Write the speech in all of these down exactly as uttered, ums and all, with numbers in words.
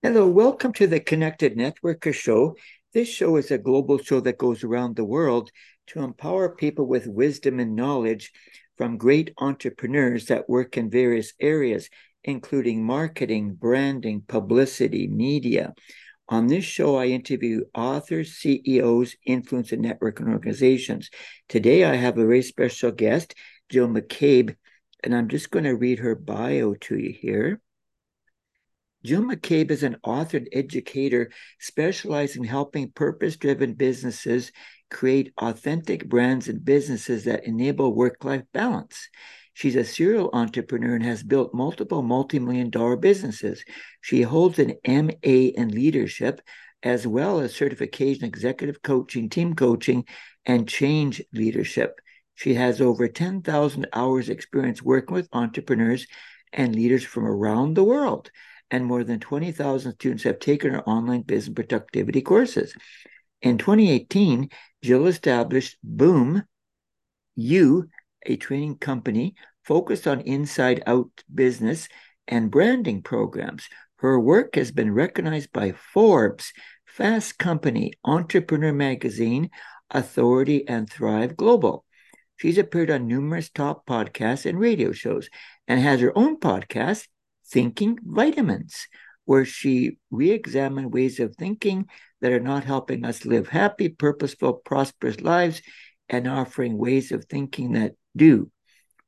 Hello, welcome to the Connected Networker Show. This show is a global show that goes around the world to empower people with wisdom and knowledge from great entrepreneurs that work in various areas, including marketing, branding, publicity, media. On this show, I interview authors, C E Os, influencer network, and organizations. Today, I have a very special guest, Jill McCabe, and I'm just going to read her bio to you here. Jill McCabe is an author and educator specializing in helping purpose-driven businesses create authentic brands and businesses that enable work-life balance. She's a serial entrepreneur and has built multiple multi-million dollar businesses. She holds an M A in leadership, as well as certification, executive coaching, team coaching, and change leadership. She has over ten thousand hours experience working with entrepreneurs and leaders from around the world, and more than twenty thousand students have taken her online business productivity courses. In twenty eighteen, Jill established Boom U, a training company focused on inside-out business and branding programs. Her work has been recognized by Forbes, Fast Company, Entrepreneur Magazine, Authority, and Thrive Global. She's appeared on numerous top podcasts and radio shows and has her own podcast, Thinking Vitamins, where she re-examined ways of thinking that are not helping us live happy, purposeful, prosperous lives and offering ways of thinking that do.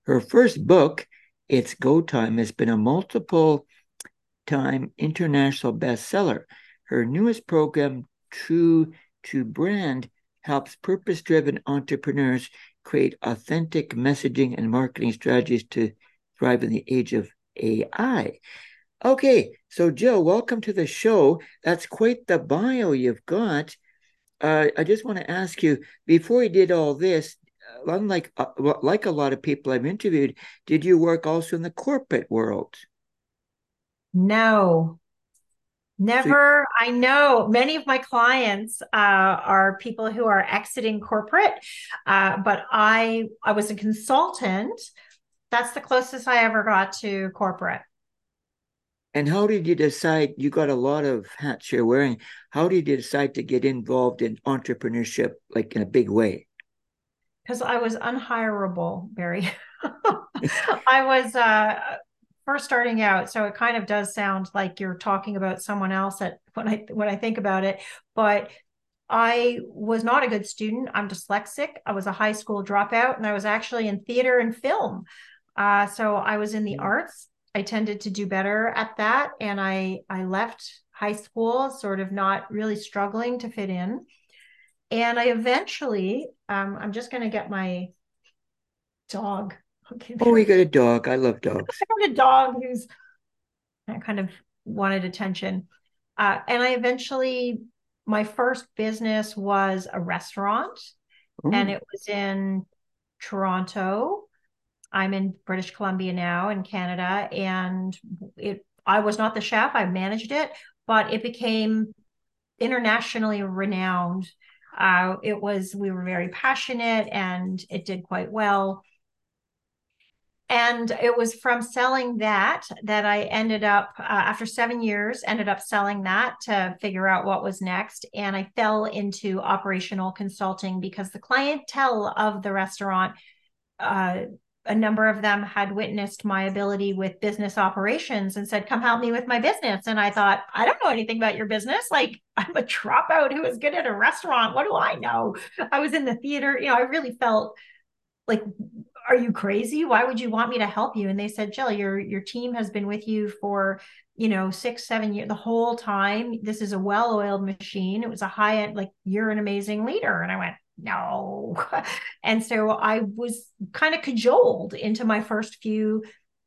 Her first book, It's Go Time, has been a multiple-time international bestseller. Her newest program, True to Brand, helps purpose-driven entrepreneurs create authentic messaging and marketing strategies to thrive in the age of A I. Okay, so Jill, welcome to the show. That's quite the bio you've got. Uh, I just want to ask you, before you did all this, unlike uh, like a lot of people I've interviewed, did you work also in the corporate world? No, never. So, I know many of my clients uh, are people who are exiting corporate, uh, but I I was a consultant. That's the closest I ever got to corporate. And how did you decide? You got a lot of hats you're wearing. How did you decide to get involved in entrepreneurship, like in a big way? Because I was unhireable, Barry. I was uh, first starting out, so it kind of does sound like you're talking about someone else at, when I when I think about it. But I was not a good student. I'm dyslexic. I was a high school dropout, and I was actually in theater and film. Uh, so I was in the arts. I tended to do better at that. And I, I left high school sort of not really struggling to fit in. And I eventually, um, I'm just going to get my dog. Okay. Oh, we got a dog. I love dogs. I got a dog who's I kind of wanted attention. Uh, and I eventually, my first business was a restaurant. Ooh. And it was in Toronto. I'm in British Columbia now in Canada, and it, I was not the chef. I managed it, but it became internationally renowned. Uh, it was, we were very passionate and it did quite well. And it was from selling that, that I ended up, uh, after seven years, ended up selling that to figure out what was next. And I fell into operational consulting because the clientele of the restaurant, uh, a number of them had witnessed my ability with business operations and said, come help me with my business. And I thought, I don't know anything about your business. Like, I'm a dropout who is good at a restaurant. What do I know? I was in the theater. You know, I really felt like, are you crazy? Why would you want me to help you? And they said, Jill, your, your team has been with you for, you know, six, seven years, the whole time. This is a well-oiled machine. It was a high-end, like, you're an amazing leader. And I went, no. And so I was kind of cajoled into my first few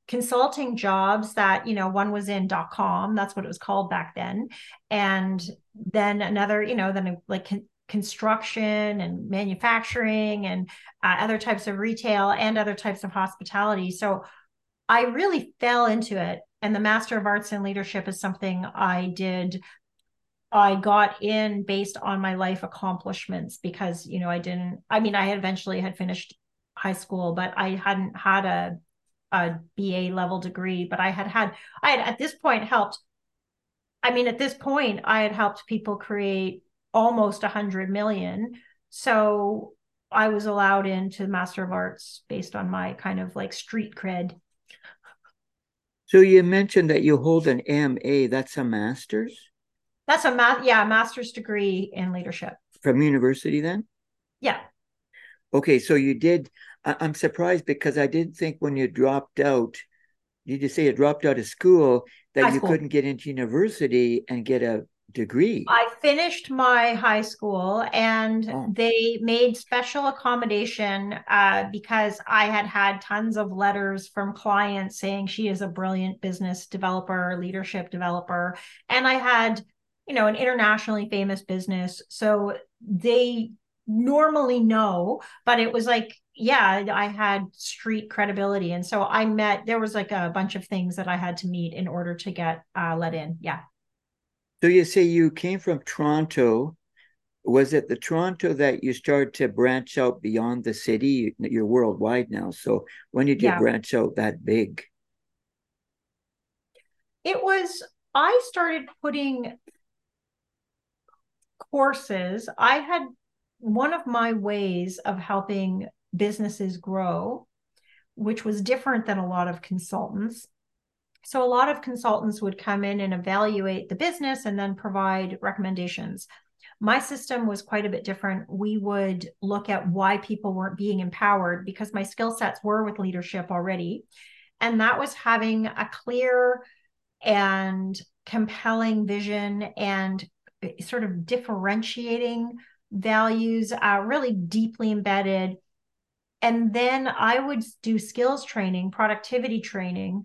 consulting jobs that, you know, one was in dot com. That's what it was called back then. And then another, you know, then like con- construction and manufacturing and uh, other types of retail and other types of hospitality. So I really fell into it. And the Master of Arts in Leadership is something I did I got in based on my life accomplishments because, you know, I didn't, I mean, I had eventually had finished high school, but I hadn't had a, a B A level degree, but I had had, I had at this point helped I mean, at this point, I had helped people create almost one hundred million. So I was allowed into Master of Arts based on my kind of like street cred. So you mentioned that you hold an M A, that's a master's? That's a math, yeah, master's degree in leadership. From university then? Yeah. Okay, so you did, I, I'm surprised because I didn't think when you dropped out, did you say you dropped out of school, that high you school. Couldn't get into university and get a degree? I finished my high school and oh. they made special accommodation uh, because I had had tons of letters from clients saying she is a brilliant business developer, leadership developer. And I had, you know, an internationally famous business. So they normally know, but it was like, yeah, I had street credibility. And so I met, there was like a bunch of things that I had to meet in order to get uh, let in. Yeah. So you say you came from Toronto. Was it the Toronto that you started to branch out beyond the city? You're worldwide now. So when did you yeah. branch out that big? It was, I started putting courses. I had one of my ways of helping businesses grow, which was different than a lot of consultants. So a lot of consultants would come in and evaluate the business and then provide recommendations. My system was quite a bit different. We would look at why people weren't being empowered because my skill sets were with leadership already. And that was having a clear and compelling vision and sort of differentiating values, uh, really deeply embedded. And then I would do skills training, productivity training,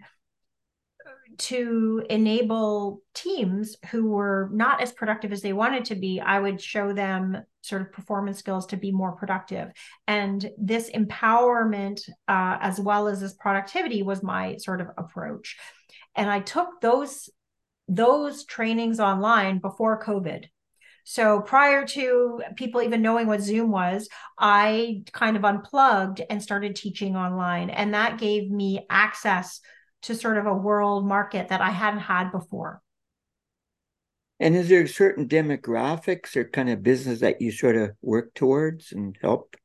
to enable teams who were not as productive as they wanted to be. I would show them sort of performance skills to be more productive. And this empowerment, uh, as well as this productivity was my sort of approach. And I took those, those trainings online before COVID. So prior to people even knowing what Zoom was, I kind of unplugged and started teaching online. And that gave me access to sort of a world market that I hadn't had before. And is there certain demographics or kind of business that you sort of work towards and help?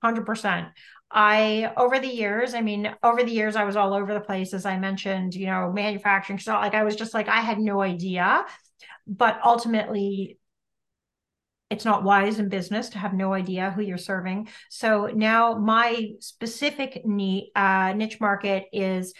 one hundred percent. I, over the years, I mean, over the years, I was all over the place, as I mentioned, you know, manufacturing. So like, I was just like, I had no idea, but ultimately it's not wise in business to have no idea who you're serving. So now my specific niche, uh, niche market is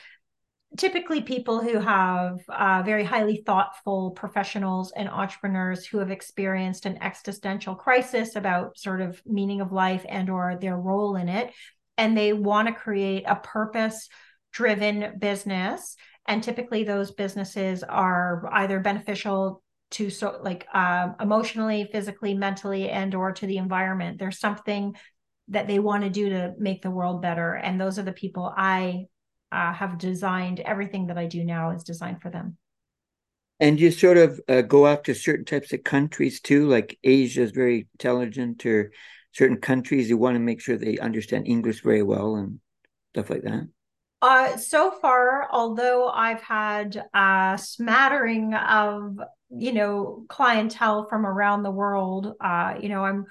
typically people who have uh, very highly thoughtful professionals and entrepreneurs who have experienced an existential crisis about sort of meaning of life and or their role in it. And they want to create a purpose-driven business. And typically those businesses are either beneficial to so like um, emotionally, physically, mentally, and or to the environment. There's something that they want to do to make the world better. And those are the people I uh, have designed. Everything that I do now is designed for them. And you sort of uh, go after certain types of countries too, like Asia is very intelligent, or certain countries you want to make sure they understand English very well and stuff like that. Uh, so far, although I've had a smattering of, you know, clientele from around the world, uh, you know, I'm,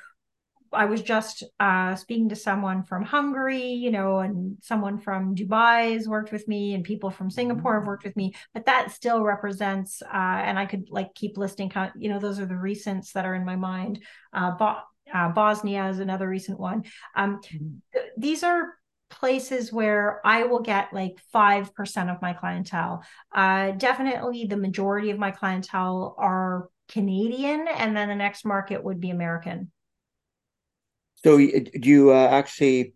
I was just uh, speaking to someone from Hungary, you know, and someone from Dubai has worked with me, and people from Singapore have worked with me, but that still represents, uh, and I could like keep listing, you know, those are the recents that are in my mind. Uh, Bo- uh, Bosnia is another recent one. Um, th- these are places where I will get like five percent of my clientele. Uh, definitely the majority of my clientele are Canadian, and then the next market would be American. So do you uh, actually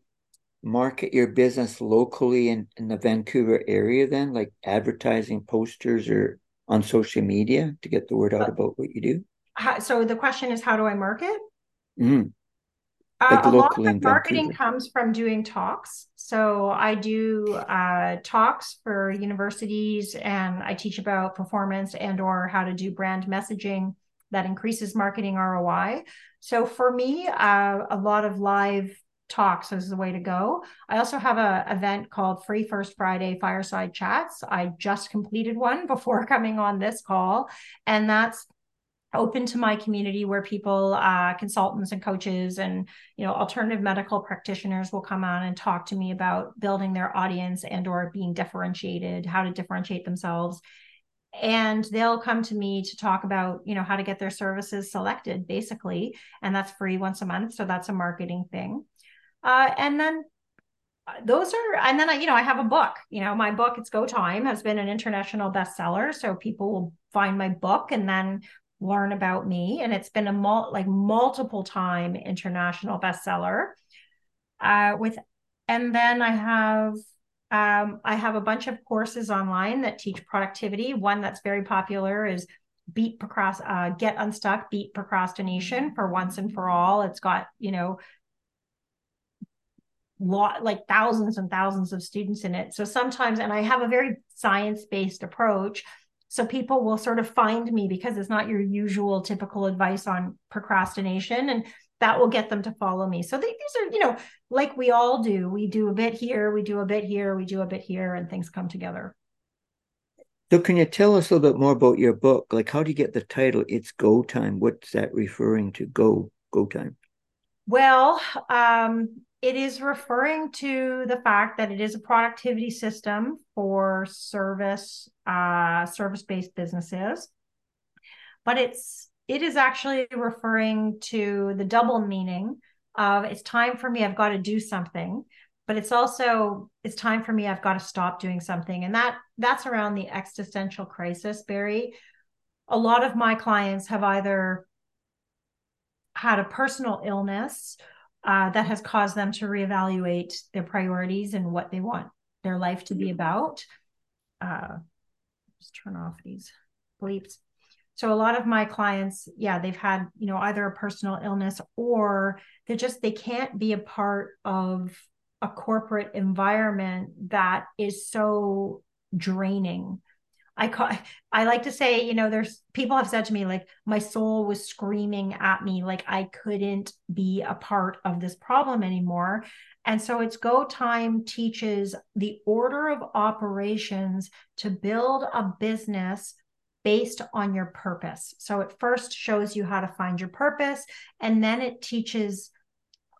market your business locally in, in the Vancouver area then, like advertising posters or on social media to get the word out about what you do? How, so the question is, how do I market? Mm. Uh, a lot of marketing comes from doing talks. So I do uh, talks for universities, and I teach about performance and or how to do brand messaging that increases marketing R O I. So for me, uh, a lot of live talks is the way to go. I also have an event called Free First Friday Fireside Chats. I just completed one before coming on this call, and that's open to my community where people, uh, consultants and coaches and, you know, alternative medical practitioners will come on and talk to me about building their audience and or being differentiated, how to differentiate themselves. And they'll come to me to talk about, you know, how to get their services selected, basically. And that's free once a month. So that's a marketing thing. Uh, and then those are, and then I, you know, I have a book, you know, my book, It's Go Time, has been an international bestseller. So people will find my book and then learn about me. And it's been a mul- like multiple time international bestseller. Uh, with, and then I have, um, I have a bunch of courses online that teach productivity. One that's very popular is beat procrast, uh, get unstuck, beat procrastination for once and for all. It's got, you know, lot like thousands and thousands of students in it. So sometimes, and I have a very science-based approach. So people will sort of find me because it's not your usual typical advice on procrastination, and that will get them to follow me. So they, these are, you know, like we all do, we do a bit here, we do a bit here, we do a bit here, and things come together. So can you tell us a little bit more about your book? Like, how do you get the title, It's Go Time? What's that referring to? Go, go time. Well, um, it is referring to the fact that it is a productivity system for service, uh, service-based businesses, but it's, it is actually referring to the double meaning of it's time for me, I've got to do something, but it's also, it's time for me, I've got to stop doing something. And that that's around the existential crisis, Barry. A lot of my clients have either had a personal illness Uh, that has caused them to reevaluate their priorities and what they want their life to be about. Uh, just turn off these bleeps. So a lot of my clients, yeah, they've had, you know, either a personal illness or they're just, they can't be a part of a corporate environment that is so draining. I call, I like to say, you know, there's people have said to me, like, my soul was screaming at me, like I couldn't be a part of this problem anymore. And so It's Go Time teaches the order of operations to build a business based on your purpose. So it first shows you how to find your purpose, and then it teaches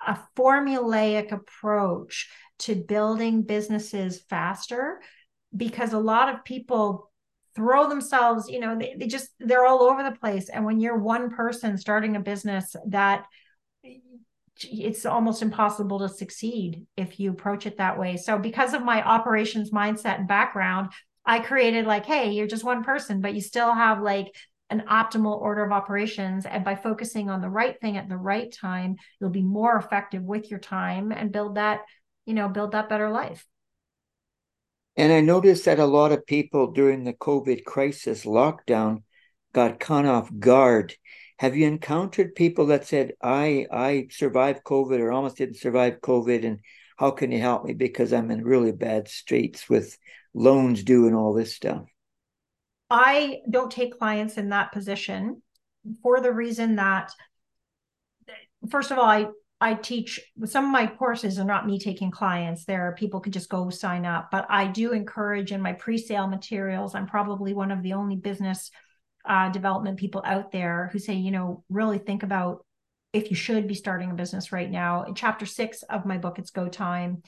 a formulaic approach to building businesses faster, because a lot of people throw themselves, you know, they, they just, they're all over the place. And when you're one person starting a business, that it's almost impossible to succeed if you approach it that way. So because of my operations mindset and background, I created like, hey, you're just one person, but you still have like an optimal order of operations. And by focusing on the right thing at the right time, you'll be more effective with your time and build that, you know, build that better life. And I noticed that a lot of people during the COVID crisis lockdown got caught off guard. Have you encountered people that said, I I survived COVID or almost didn't survive COVID, and how can you help me because I'm in really bad straits with loans due and all this stuff? I don't take clients in that position for the reason that, first of all, I I teach, some of my courses are not me taking clients. There are people could just go sign up, but I do encourage in my pre-sale materials. I'm probably one of the only business uh, development people out there who say, you know, really think about if you should be starting a business right now. In chapter six of my book, It's Go Time,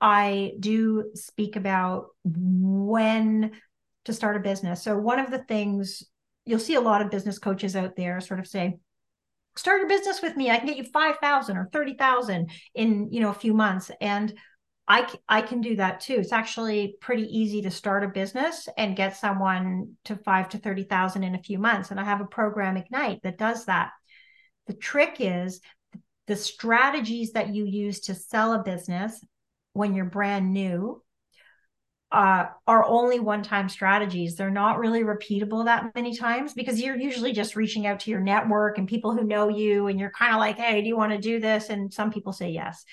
I do speak about when to start a business. So one of the things you'll see a lot of business coaches out there sort of say, start your business with me. I can get you five thousand or thirty thousand in, you know, a few months. And I, I can do that too. It's actually pretty easy to start a business and get someone to five to thirty thousand in a few months. And I have a program, Ignite, that does that. The trick is the strategies that you use to sell a business when you're brand new Uh, are only one-time strategies. They're not really repeatable that many times because you're usually just reaching out to your network and people who know you, and you're kind of like, hey, do you want to do this? And some people say yes.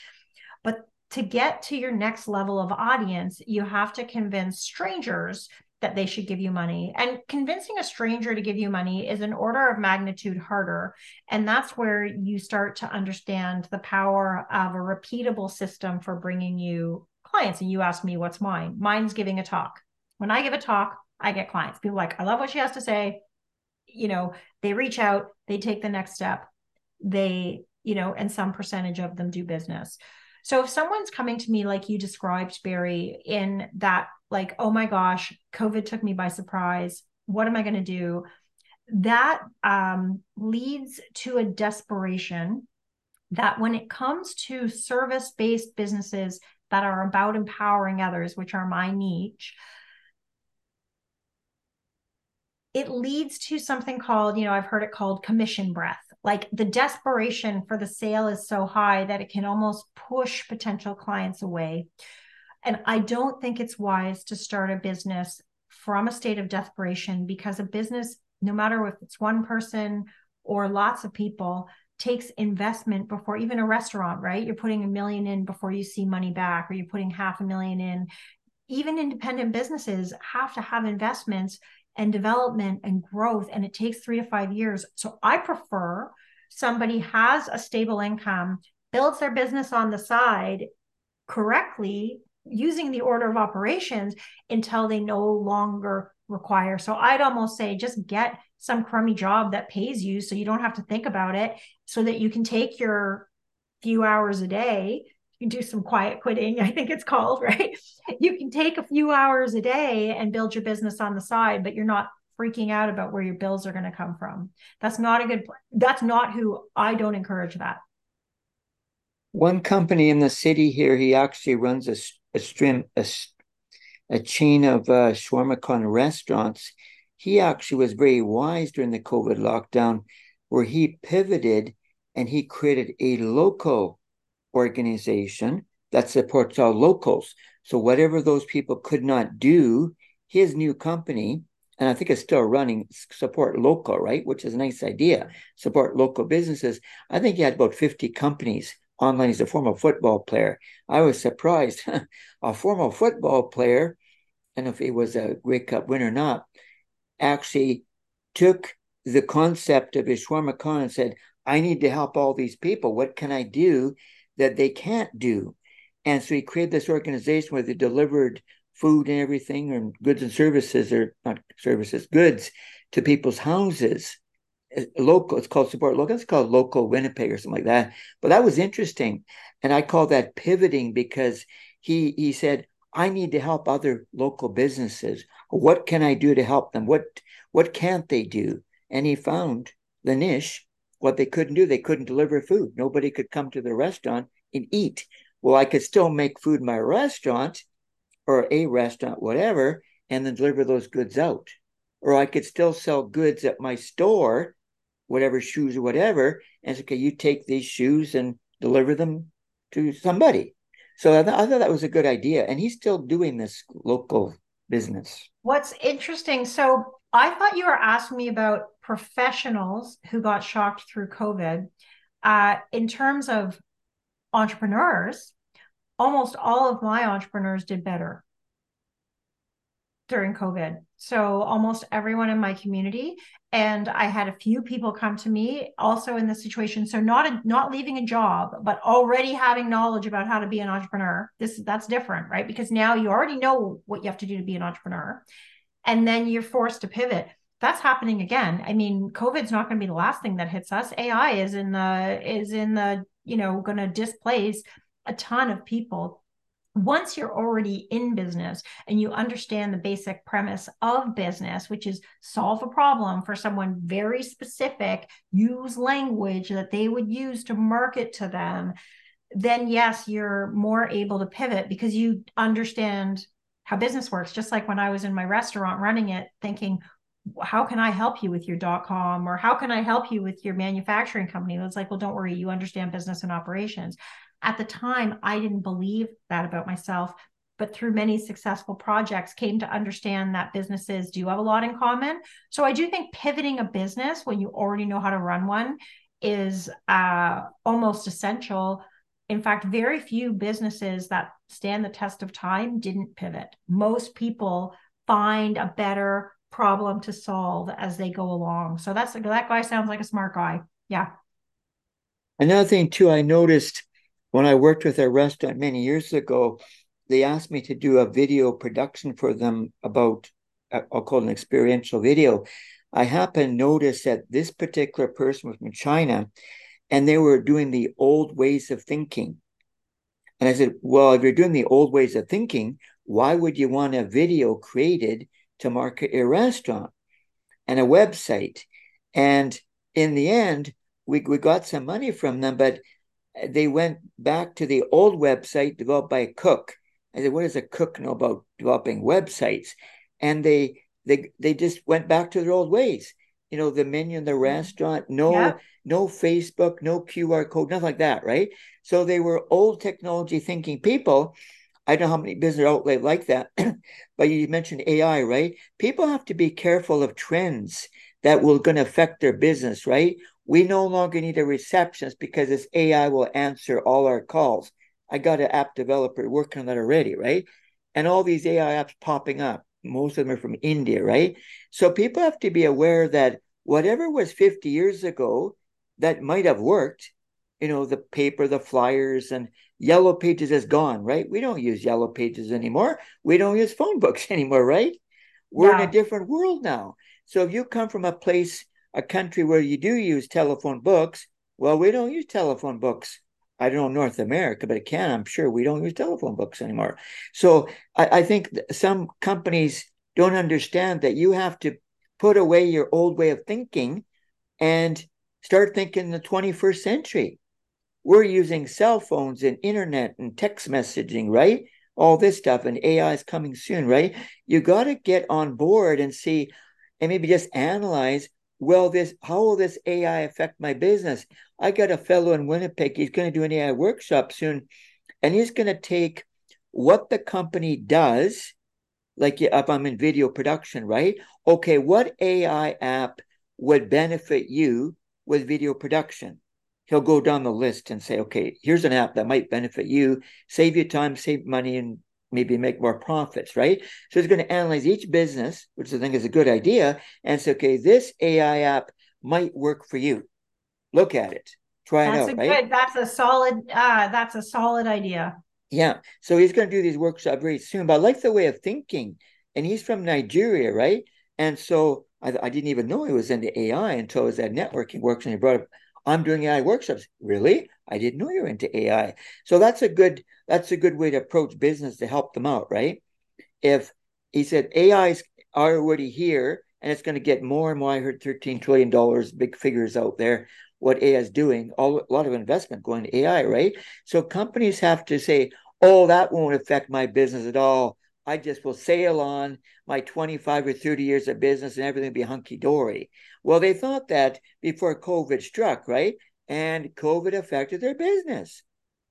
But to get to your next level of audience, you have to convince strangers that they should give you money. And convincing a stranger to give you money is an order of magnitude harder. And that's where you start to understand the power of a repeatable system for bringing you clients. And you asked me, what's mine? Mine's giving a talk. When I give a talk, I get clients. People are like, I love what she has to say. You know, they reach out, they take the next step. They, you know, and some percentage of them do business. So if someone's coming to me, like you described, Barry, in that, like, oh my gosh, COVID took me by surprise. What am I going to do? That um, leads to a desperation that when it comes to service-based businesses that are about empowering others, which are my niche, it leads to something called, you know, I've heard it called commission breath. Like the desperation for the sale is so high that it can almost push potential clients away. And I don't think it's wise to start a business from a state of desperation, because a business, no matter if it's one person or lots of people, takes investment before even a restaurant, right? You're putting a million in before you see money back, or you're putting half a million in. Even independent businesses have to have investments and development and growth, and it takes three to five years. So I prefer somebody has a stable income, builds their business on the side correctly, using the order of operations until they no longer require. So I'd almost say just get some crummy job that pays you so you don't have to think about it, so that you can take your few hours a day. You can do some quiet quitting, I think it's called, right? You can take a few hours a day and build your business on the side, but you're not freaking out about where your bills are going to come from. That's not a good, that's not who, I don't encourage that. One company in the city here, he actually runs a a stream, a, a chain of uh, Shawarma Khan restaurants. He actually was very wise during the COVID lockdown, where he pivoted and he created a local organization that supports all locals. So whatever those people could not do, his new company, and I think it's still running, support local, right? Which is a nice idea. Support local businesses. I think he had about fifty companies online. He's a former football player. I was surprised. A former football player, and if he was a Grey Cup winner or not, actually took the concept of his Shawarma Khan and said, I need to help all these people. What can I do that they can't do? And so he created this organization where they delivered food and everything, and goods and services, or not services, goods to people's houses. Local, it's called Support Local. It's called Local Winnipeg or something like that. But that was interesting. And I call that pivoting, because he he said, I need to help other local businesses. What can I do to help them? What what can't they do? And he found the niche. What they couldn't do, they couldn't deliver food. Nobody could come to the restaurant and eat. Well, I could still make food in my restaurant, or a restaurant, whatever, and then deliver those goods out. Or I could still sell goods at my store, whatever, shoes or whatever, and say, okay, you take these shoes and deliver them to somebody. So I, th- I thought that was a good idea. And he's still doing this local business. What's interesting, so I thought you were asking me about professionals who got shocked through COVID. Uh, in terms of entrepreneurs, almost all of my entrepreneurs did better during COVID. So almost everyone in my community, and I had a few people come to me also in this situation. So not a, not leaving a job, but already having knowledge about how to be an entrepreneur. This that's different, right? Because now you already know what you have to do to be an entrepreneur. And then you're forced to pivot. That's happening again. I mean, COVID's not going to be the last thing that hits us. A I is in the, is in the, you know, going to displace a ton of people. Once you're already in business and you understand the basic premise of business, which is solve a problem for someone very specific, use language that they would use to market to them, then yes, you're more able to pivot because you understand how business works. Just like when I was in my restaurant running it, thinking, how can I help you with your dot com, or how can I help you with your manufacturing company? It's like, well, don't worry, you understand business and operations. At the time, I didn't believe that about myself, but through many successful projects, came to understand that businesses do have a lot in common. So I do think pivoting a business when you already know how to run one is uh, almost essential. In fact, very few businesses that stand the test of time didn't pivot. Most people find a better problem to solve as they go along. So that's that guy sounds like a smart guy. Yeah. Another thing too, I noticed when I worked with a restaurant many years ago, they asked me to do a video production for them about, I'll call it an experiential video. I happened to notice that this particular person was from China and they were doing the old ways of thinking. And I said, well, if you're doing the old ways of thinking, why would you want a video created to market your restaurant and a website? And in the end, we, we got some money from them, but they went back to the old website developed by a cook. I said, what does a cook know about developing websites? And they they they just went back to their old ways. You know, the menu in the restaurant, no, yeah. no Facebook, no Q R code, nothing like that, right? So they were old technology thinking people. I don't know how many business outlets like that, but you mentioned A I, right? People have to be careful of trends that will going to affect their business, right? We no longer need a receptionist because this A I will answer all our calls. I got an app developer working on that already, right? And all these A I apps popping up. Most of them are from India, right? So people have to be aware that whatever was fifty years ago that might have worked, you know, the paper, the flyers, and Yellow Pages is gone, right? We don't use Yellow Pages anymore. We don't use phone books anymore, right? We're yeah. in a different world now. So if you come from a place, a country where you do use telephone books, well, we don't use telephone books. I don't know North America, but Canada, I'm sure we don't use telephone books anymore. So I, I think some companies don't understand that you have to put away your old way of thinking and start thinking the twenty-first century. We're using cell phones and internet and text messaging, right? All this stuff, and A I is coming soon, right? You got to get on board and see, and maybe just analyze, well, this how will this A I affect my business? I got a fellow in Winnipeg. He's going to do an A I workshop soon, and he's going to take what the company does, like if I'm in video production, right? Okay, what A I app would benefit you with video production? He'll go down the list and say, okay, here's an app that might benefit you, save you time, save money, and maybe make more profits, right? So it's going to analyze each business, which I think is a good idea, and say, okay, this A I app might work for you. Look at it, try that's it out, a right? Good, that's a solid, uh, that's a solid idea. Yeah, so he's going to do these workshops very soon, but I like the way of thinking, and he's from Nigeria, right? And so I, I didn't even know he was into A I until I was at networking workshops, and he brought up, I'm doing A I workshops. Really? I didn't know you were into A I. So that's a good that's a good way to approach business to help them out, right? If he said A I's are already here and it's going to get more and more. I heard thirteen trillion dollars, big figures out there, what A I is doing. All, a lot of investment going to A I, right? So companies have to say, oh, that won't affect my business at all. I just will sail on my twenty-five or thirty years of business and everything will be hunky-dory. Well, they thought that before COVID struck, right? And COVID affected their business.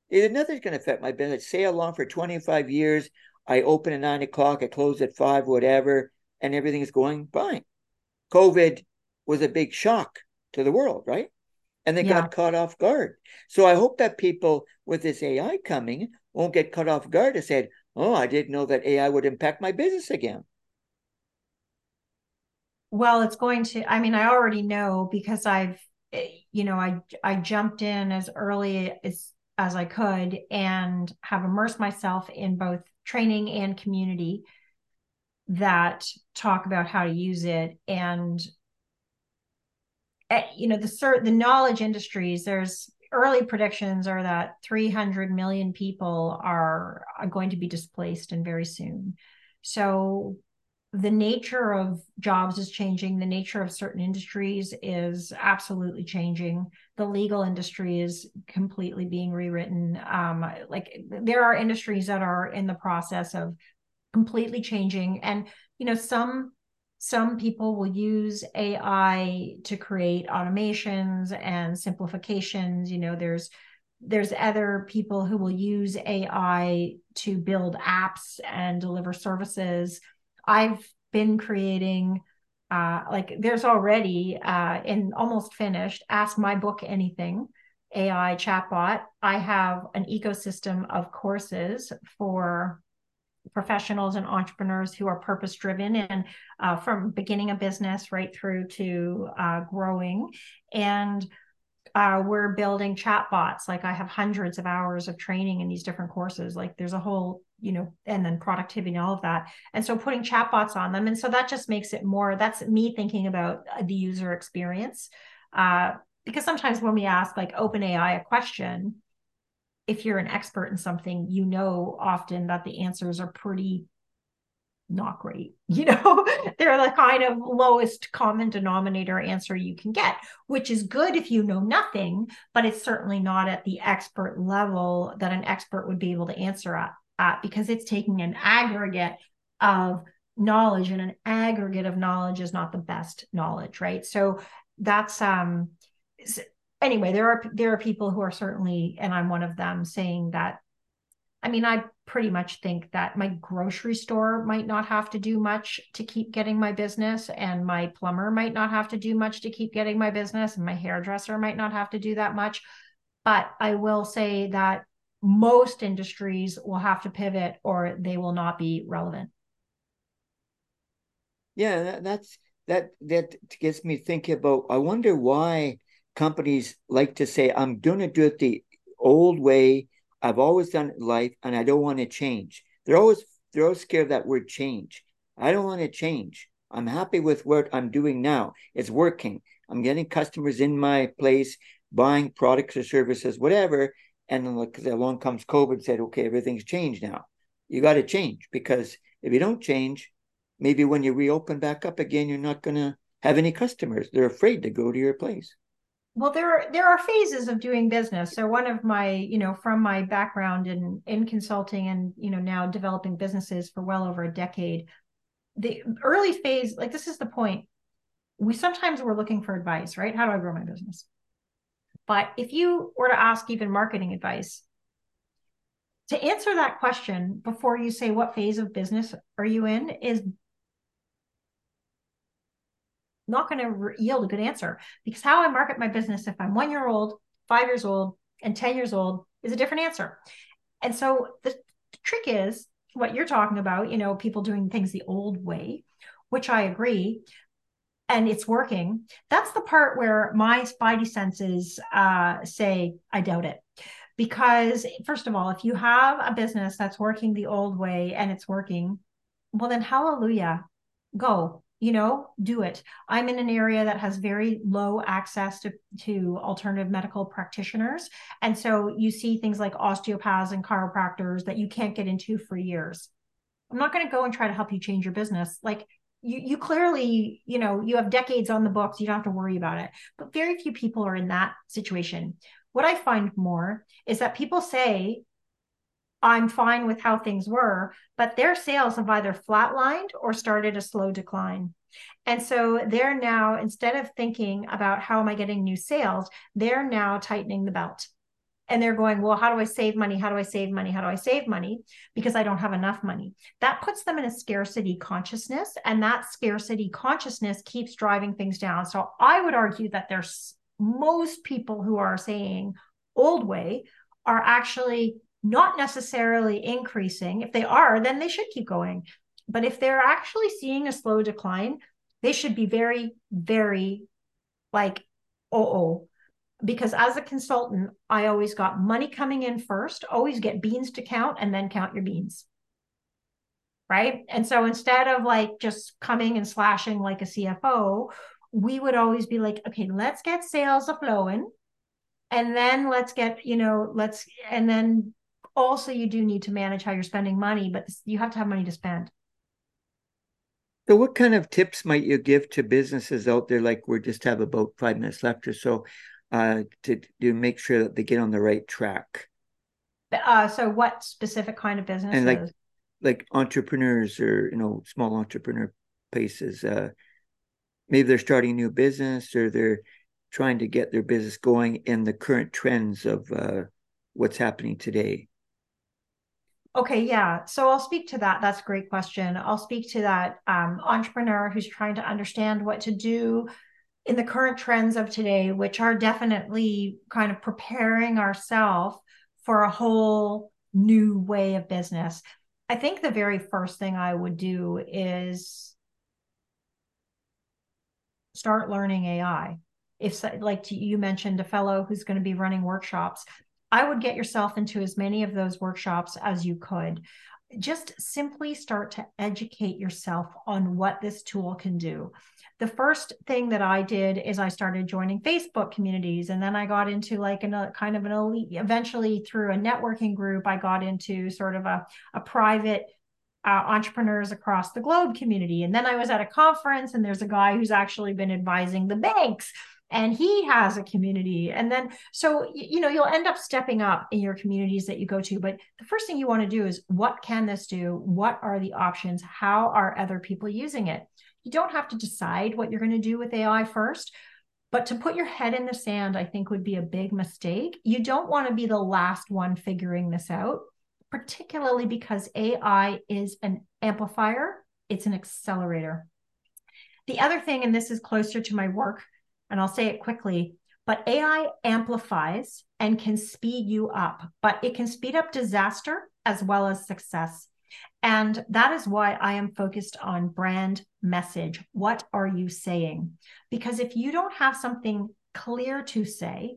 It said, nothing's going to affect my business. Sail along for twenty-five years. I open at nine o'clock. I close at five, whatever. And everything is going fine. COVID was a big shock to the world, right? And they yeah. got caught off guard. So I hope that people with this A I coming won't get caught off guard and said, oh, I didn't know that A I would impact my business again. Well, it's going to, I mean, I already know because I've, you know, I, I jumped in as early as, as I could and have immersed myself in both training and community that talk about how to use it. And, you know, the, the knowledge industries, there's, early predictions are that three hundred million people are, are going to be displaced and very soon. So the nature of jobs is changing. The nature of certain industries is absolutely changing. The legal industry is completely being rewritten. Um, like there are industries that are in the process of completely changing. And, you know, some Some people will use A I to create automations and simplifications. You know, there's there's other people who will use A I to build apps and deliver services. I've been creating, uh, like there's already uh, in almost finished, Ask My Book Anything, A I chatbot. I have an ecosystem of courses for professionals and entrepreneurs who are purpose-driven and uh, from beginning a business right through to uh, growing. And uh, we're building chatbots. Like I have hundreds of hours of training in these different courses. Like there's a whole, you know, and then productivity and all of that. And so putting chatbots on them. And so that just makes it more, that's me thinking about the user experience. Uh, because sometimes when we ask like OpenAI a question, if you're an expert in something, you know, often that the answers are pretty not great, you know, they're the kind of lowest common denominator answer you can get, which is good if you know nothing, but it's certainly not at the expert level that an expert would be able to answer at, at because it's taking an aggregate of knowledge, and an aggregate of knowledge is not the best knowledge, right? So that's, um, anyway, there are there are people who are certainly, and I'm one of them, saying that, I mean, I pretty much think that my grocery store might not have to do much to keep getting my business, and my plumber might not have to do much to keep getting my business, and my hairdresser might not have to do that much. But I will say that most industries will have to pivot or they will not be relevant. Yeah, that, that's that that gets me thinking about, I wonder why companies like to say, I'm going to do it the old way. I've always done it in life, and I don't want to change. They're always, they're always scared of that word change. I don't want to change. I'm happy with what I'm doing now. It's working. I'm getting customers in my place, buying products or services, whatever. And then along comes COVID and said, okay, everything's changed now. You got to change, because if you don't change, maybe when you reopen back up again, you're not going to have any customers. They're afraid to go to your place. Well, there are, there are phases of doing business. So one of my, you know, from my background in, in consulting and, you know, now developing businesses for well over a decade, the early phase, like this is the point. We sometimes we're looking for advice, right? How do I grow my business? But if you were to ask even marketing advice, to answer that question before you say what phase of business are you in is not going to yield a good answer, because how I market my business if I'm one year old, five years old, and ten years old is a different answer. And so the trick is what you're talking about, you know, people doing things the old way, which I agree, and it's working. That's the part where my spidey senses uh, say, I doubt it. Because first of all, if you have a business that's working the old way and it's working, well then hallelujah, go. You know, do it. I'm in an area that has very low access to, to alternative medical practitioners. And so you see things like osteopaths and chiropractors that you can't get into for years. I'm not going to go and try to help you change your business. Like you, you clearly, you know, you have decades on the books. You don't have to worry about it. But very few people are in that situation. What I find more is that people say, I'm fine with how things were, but their sales have either flatlined or started a slow decline. And so they're now, instead of thinking about how am I getting new sales, they're now tightening the belt. And they're going, well, how do I save money? How do I save money? How do I save money? Because I don't have enough money. That puts them in a scarcity consciousness, and that scarcity consciousness keeps driving things down. So I would argue that there's most people who are saying old way are actually not necessarily increasing. If they are, then they should keep going. But if they're actually seeing a slow decline, they should be very, very like, uh-oh. Because as a consultant, I always got money coming in first, always get beans to count, and then count your beans. Right? And so instead of like just coming and slashing like a C F O, we would always be like, okay, let's get sales a-flowing. And then let's get, you know, let's, and then, also, you do need to manage how you're spending money, but you have to have money to spend. So what kind of tips might you give to businesses out there? Like we just have about five minutes left or so uh, to, to make sure that they get on the right track. Uh, so what specific kind of businesses? And like, like entrepreneurs or, you know, small entrepreneur places. Uh, maybe they're starting a new business, or they're trying to get their business going in the current trends of uh, what's happening today. Okay, yeah. So I'll speak to that. That's a great question. I'll speak to that um, entrepreneur who's trying to understand what to do in the current trends of today, which are definitely kind of preparing ourselves for a whole new way of business. I think the very first thing I would do is start learning A I. If, like you mentioned, a fellow who's going to be running workshops, I would get yourself into as many of those workshops as you could. Just simply start to educate yourself on what this tool can do. The first thing that I did is I started joining Facebook communities, and then I got into like a kind of an elite, eventually through a networking group, I got into sort of a, a private uh, entrepreneurs across the globe community. And then I was at a conference, and there's a guy who's actually been advising the banks, and he has a community. And then, so, you know, you'll end up stepping up in your communities that you go to. But the first thing you want to do is, what can this do? What are the options? How are other people using it? You don't have to decide what you're going to do with A I first, but to put your head in the sand, I think, would be a big mistake. You don't want to be the last one figuring this out, particularly because A I is an amplifier. It's an accelerator. The other thing, and this is closer to my work, and I'll say it quickly, but A I amplifies and can speed you up, but it can speed up disaster as well as success. And that is why I am focused on brand message. What are you saying? Because if you don't have something clear to say,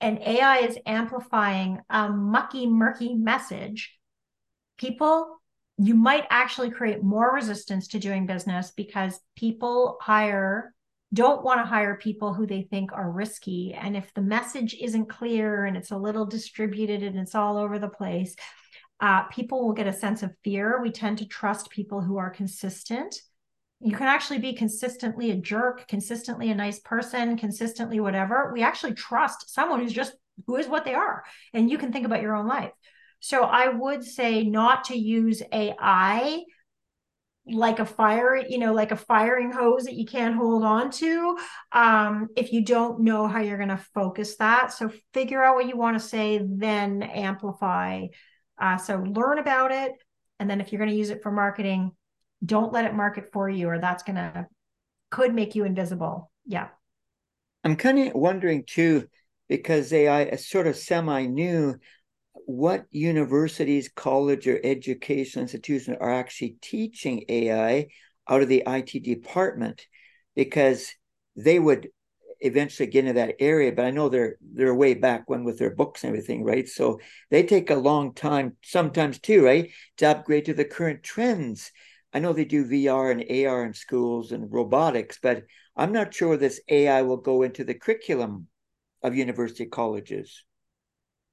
and A I is amplifying a mucky, murky message, people, you might actually create more resistance to doing business, because people hire... don't want to hire people who they think are risky. And if the message isn't clear and it's a little distributed and it's all over the place, uh, people will get a sense of fear. We tend to trust people who are consistent. You can actually be consistently a jerk, consistently a nice person, consistently whatever. We actually trust someone who's just, who is what they are. And you can think about your own life. So I would say not to use A I like a fire, you know, like a firing hose that you can't hold on to um, if you don't know how you're going to focus that. So figure out what you want to say, then amplify. Uh, so learn about it. And then if you're going to use it for marketing, don't let it market for you, or that's going to, could make you invisible. Yeah. I'm kind of wondering too, because A I is sort of semi-new, what universities, college, or educational institutions are actually teaching A I out of the I T department, because they would eventually get into that area. But I know they're they're way back when with their books and everything, right? So they take a long time sometimes too, right, to upgrade to the current trends. I know they do V R and A R in schools and robotics, but I'm not sure this A I will go into the curriculum of university colleges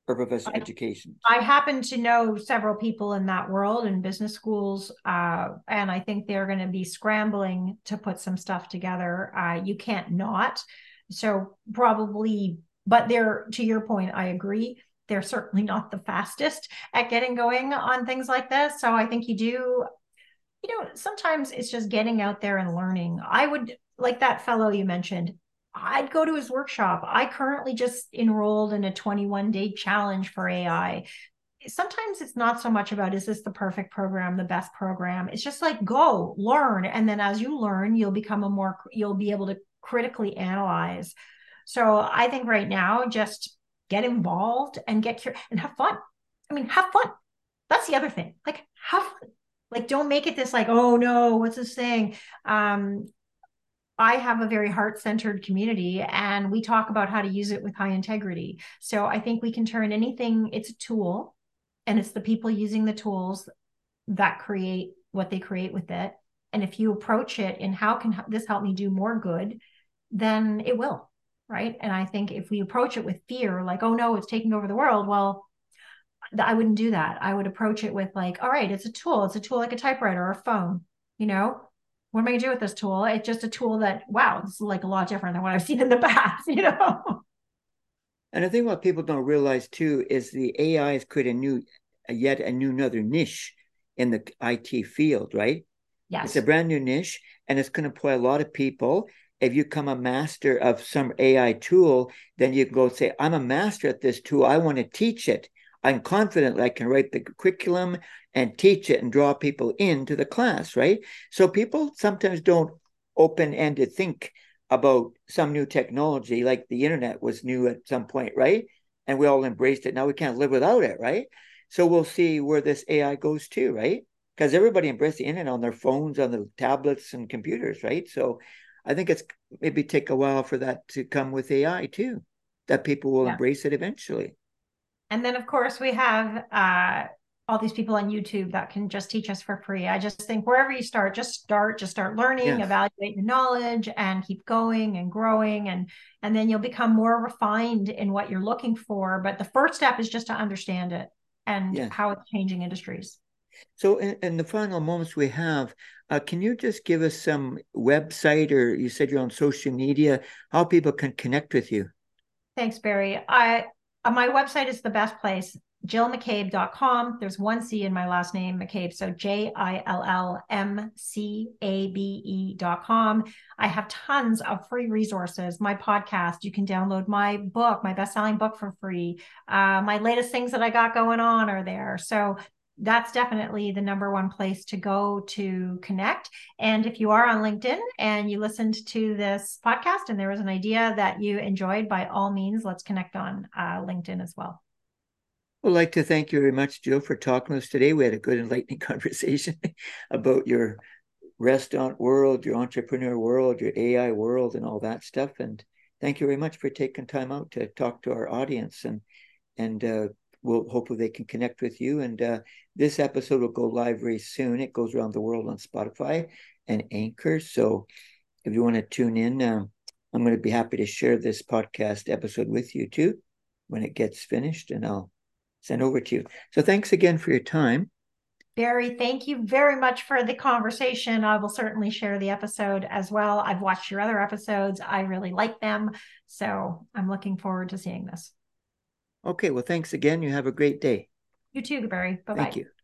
or professional education. I happen to know several people in that world in business schools, uh, and I think they're going to be scrambling to put some stuff together. Uh, you can't not. So probably, but they're, to your point, I agree, they're certainly not the fastest at getting going on things like this. So I think you do, you know, sometimes it's just getting out there and learning. I would, like that fellow you mentioned, I'd go to his workshop. I currently just enrolled in a twenty-one day challenge for A I. Sometimes it's not so much about, is this the perfect program, the best program? It's just like, go learn. And then as you learn, you'll become a more, you'll be able to critically analyze. So I think right now, just get involved and get curious and have fun. I mean, have fun. That's the other thing. Like, have fun. Like, don't make it this like, oh no, what's this thing? Um, I have a very heart-centered community, and we talk about how to use it with high integrity. So I think we can turn anything, it's a tool, and it's the people using the tools that create what they create with it. And if you approach it in how can this help me do more good, then it will, right? And I think if we approach it with fear, like, oh no, it's taking over the world, well, I wouldn't do that. I would approach it with like, all right, it's a tool. It's a tool like a typewriter or a phone, you know? What am I going to do with this tool? It's just a tool that, wow, this is like a lot different than what I've seen in the past, you know? And I think what people don't realize too is the A I has created a new, yet a new, another niche in the I T field, right? Yes. It's a brand new niche, and it's going to employ a lot of people. If you become a master of some A I tool, then you can go say, I'm a master at this tool. I want to teach it. I'm confident I can write the curriculum and teach it and draw people into the class, right? So people sometimes don't open-ended think about some new technology, like the internet was new at some point, right? And we all embraced it. Now we can't live without it, right? So we'll see where this A I goes to, right? because everybody embraced the internet on their phones, on their tablets and computers, right? So I think it's maybe take a while for that to come with A I too, that people will yeah. embrace it eventually. And then of course we have uh, all these people on YouTube that can just teach us for free. I just think wherever you start, just start, just start learning, yes. evaluate the knowledge and keep going and growing. And, and then you'll become more refined in what you're looking for. But the first step is just to understand it and yes. how it's changing industries. So in, in the final moments we have, uh, can you just give us some website, or you said you're on social media, how people can connect with you? Thanks, Barry. I, my website is the best place, jill mccabe dot com. There's one C in my last name, McCabe. So J I L L M C A B E dot com. I have tons of free resources. My podcast, you can download my book, my best-selling book for free. Uh, my latest things that I got going on are there. So that's definitely the number one place to go to connect. And if you are on LinkedIn and you listened to this podcast and there was an idea that you enjoyed, by all means, let's connect on uh, LinkedIn as well. I'd like to thank you very much, Jill, for talking with us today. We had a good enlightening conversation about your restaurant world, your entrepreneur world, your A I world, and all that stuff. And thank you very much for taking time out to talk to our audience, and, and, uh, We'll, hopefully they can connect with you. And uh, this episode will go live very soon. It goes around the world on Spotify and Anchor. So if you want to tune in, uh, I'm going to be happy to share this podcast episode with you too when it gets finished, and I'll send over to you. So thanks again for your time. Barry, thank you very much for the conversation. I will certainly share the episode as well. I've watched your other episodes. I really like them. So I'm looking forward to seeing this. Okay, well, thanks again. You have a great day. You too, Barry. Bye-bye. Thank you.